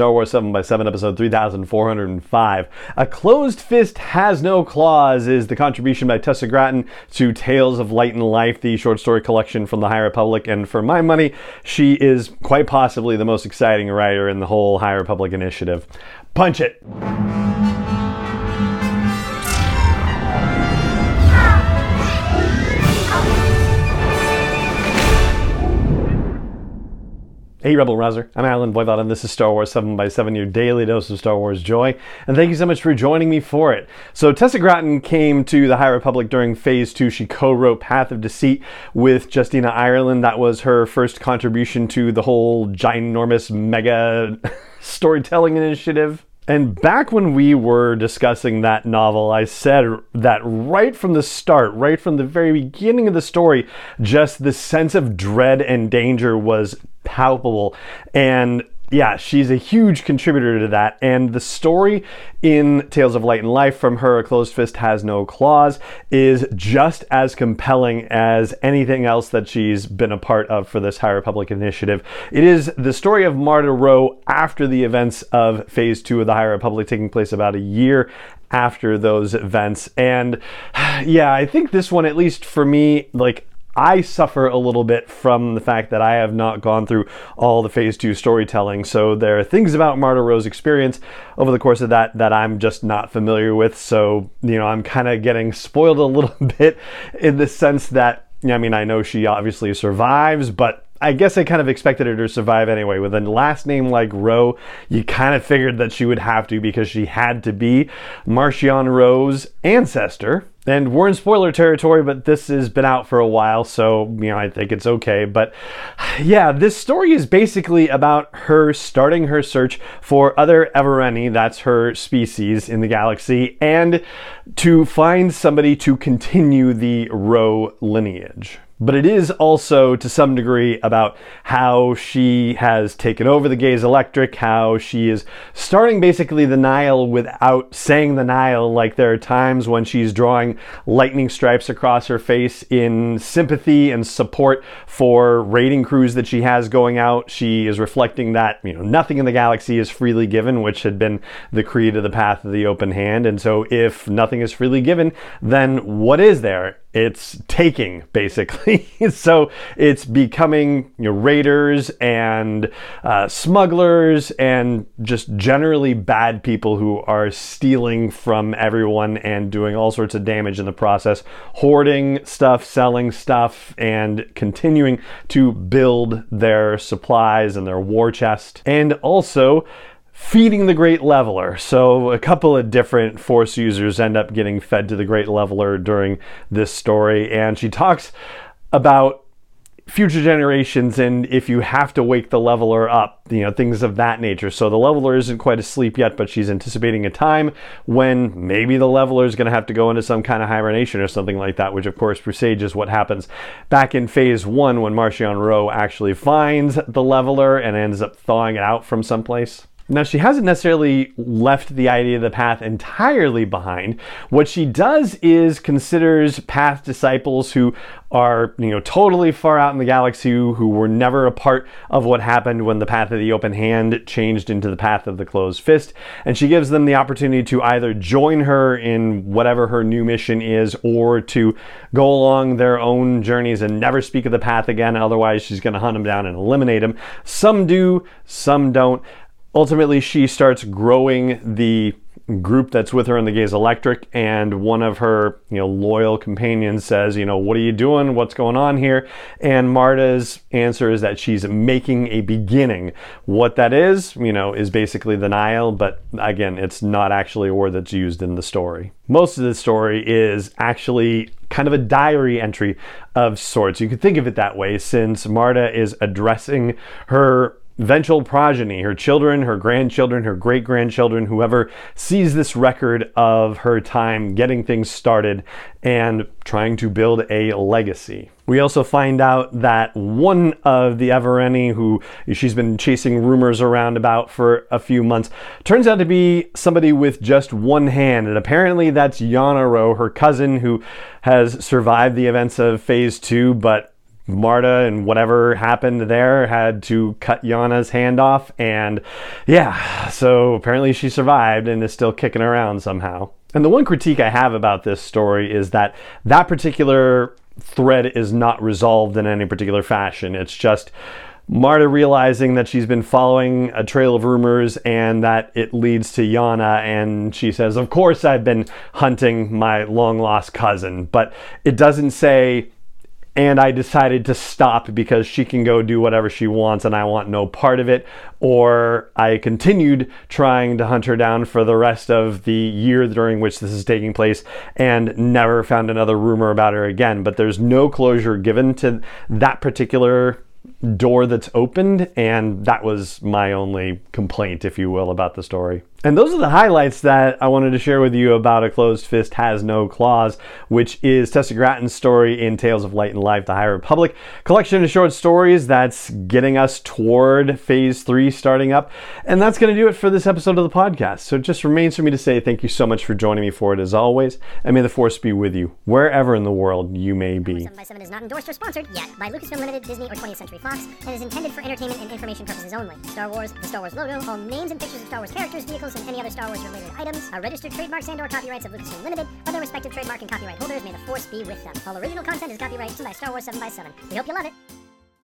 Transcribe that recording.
Star Wars 7x7, episode 3405. A Closed Fist Has No Claws is the contribution by Tessa Gratton to Tales of Light and Life, the short story collection from The High Republic, and for my money, she is quite possibly the most exciting writer in the whole High Republic initiative. Punch it! Hey Rebel Rouser, I'm Alan Voivod and this is Star Wars 7x7, your daily dose of Star Wars joy, and thank you so much for joining me for it. So Tessa Gratton came to the High Republic during Phase 2. She co-wrote Path of Deceit with Justina Ireland. That was her first contribution to the whole ginormous mega storytelling initiative. And back when we were discussing that novel, I said that right from the start, right from the very beginning of the story, just the sense of dread and danger was palpable. And yeah, she's a huge contributor to that. And the story in Tales of Light and Life from her A Closed Fist Has No Claws is just as compelling as anything else that she's been a part of for this High Republic initiative. It is the story of Mardo Ro after the events of Phase 2 of the High Republic, taking place about a year after those events. And yeah, I think this one, at least for me, like, I suffer a little bit from the fact that I have not gone through all the Phase 2 storytelling, so there are things about Mardo Ro's experience over the course of that I'm just not familiar with, so, you know, I'm kind of getting spoiled a little bit in the sense that, I mean, I know she obviously survives, but I guess I kind of expected her to survive anyway. With a last name like Ro, you kind of figured that she would have to, because she had to be Martian Ro's ancestor. And we're in spoiler territory, but this has been out for a while, so, you know, I think it's okay. But yeah, this story is basically about her starting her search for other Evereni, that's her species in the galaxy, and to find somebody to continue the Ro lineage. But it is also, to some degree, about how she has taken over the Gaze Electric, how she is starting basically the Nile without saying the Nile. Like, there are times when she's drawing lightning stripes across her face in sympathy and support for raiding crews that she has going out. She is reflecting that, you know, nothing in the galaxy is freely given, which had been the creed of the Path of the Open Hand. And so if nothing is freely given, then what is there? It's taking, basically. So it's becoming, you know, raiders and smugglers and just generally bad people who are stealing from everyone and doing all sorts of damage in the process, hoarding stuff, selling stuff, and continuing to build their supplies and their war chest. And also feeding the Great Leveler. So a couple of different Force users end up getting fed to the Great Leveler during this story. And she talks about future generations and if you have to wake the Leveler up, you know, things of that nature. So the Leveler isn't quite asleep yet, but she's anticipating a time when maybe the Leveler is going to have to go into some kind of hibernation or something like that, which of course presages what happens back in Phase 1 when Martian Ro actually finds the Leveler and ends up thawing it out from someplace. Now, she hasn't necessarily left the idea of the path entirely behind. What she does is considers path disciples who are, you know, totally far out in the galaxy, who were never a part of what happened when the Path of the Open Hand changed into the Path of the Closed Fist. And she gives them the opportunity to either join her in whatever her new mission is, or to go along their own journeys and never speak of the path again. Otherwise, she's going to hunt them down and eliminate them. Some do, some don't. Ultimately, she starts growing the group that's with her in the Gaze Electric, and one of her, you know, loyal companions says, you know, what are you doing? What's going on here? And Marta's answer is that she's making a beginning. What that is, you know, is basically the Nile, but again, it's not actually a word that's used in the story. Most of the story is actually kind of a diary entry of sorts. You could think of it that way, since Mardo is addressing her ventral progeny, her children, her grandchildren, her great-grandchildren, whoever sees this record of her time getting things started and trying to build a legacy. We also find out that one of the Evereni, who she's been chasing rumors around about for a few months, turns out to be somebody with just one hand, and apparently that's Yana Ro, her cousin, who has survived the events of Phase 2, but Marta and whatever happened there had to cut Yana's hand off, and yeah, so apparently she survived and is still kicking around somehow. And the one critique I have about this story is that that particular thread is not resolved in any particular fashion. It's just Marta realizing that she's been following a trail of rumors and that it leads to Yana, and she says, of course I've been hunting my long-lost cousin, but it doesn't say, and I decided to stop because she can go do whatever she wants and I want no part of it, or I continued trying to hunt her down for the rest of the year during which this is taking place and never found another rumor about her again. But there's no closure given to that particular door that's opened, and that was my only complaint, if you will, about the story. And those are the highlights that I wanted to share with you about A Closed Fist Has No Claws, which is Tessa Gratton's story in Tales of Light and Life, The High Republic, collection of short stories that's getting us toward phase 3 starting up. And that's going to do it for this episode of the podcast. So it just remains for me to say thank you so much for joining me for it as always, and may the Force be with you wherever in the world you may be. 7x7 is not endorsed or sponsored yet by Lucasfilm Limited, Disney, or 20th Century Fox, and is intended for entertainment and information purposes only. Star Wars, the Star Wars logo, all names and pictures of Star Wars characters, vehicles, and any other Star Wars related items are registered trademarks and or copyrights of Lucasfilm Limited by their respective trademark and copyright holders. May the Force be with them. All original content is copyright by Star Wars 7x7. We hope you love it.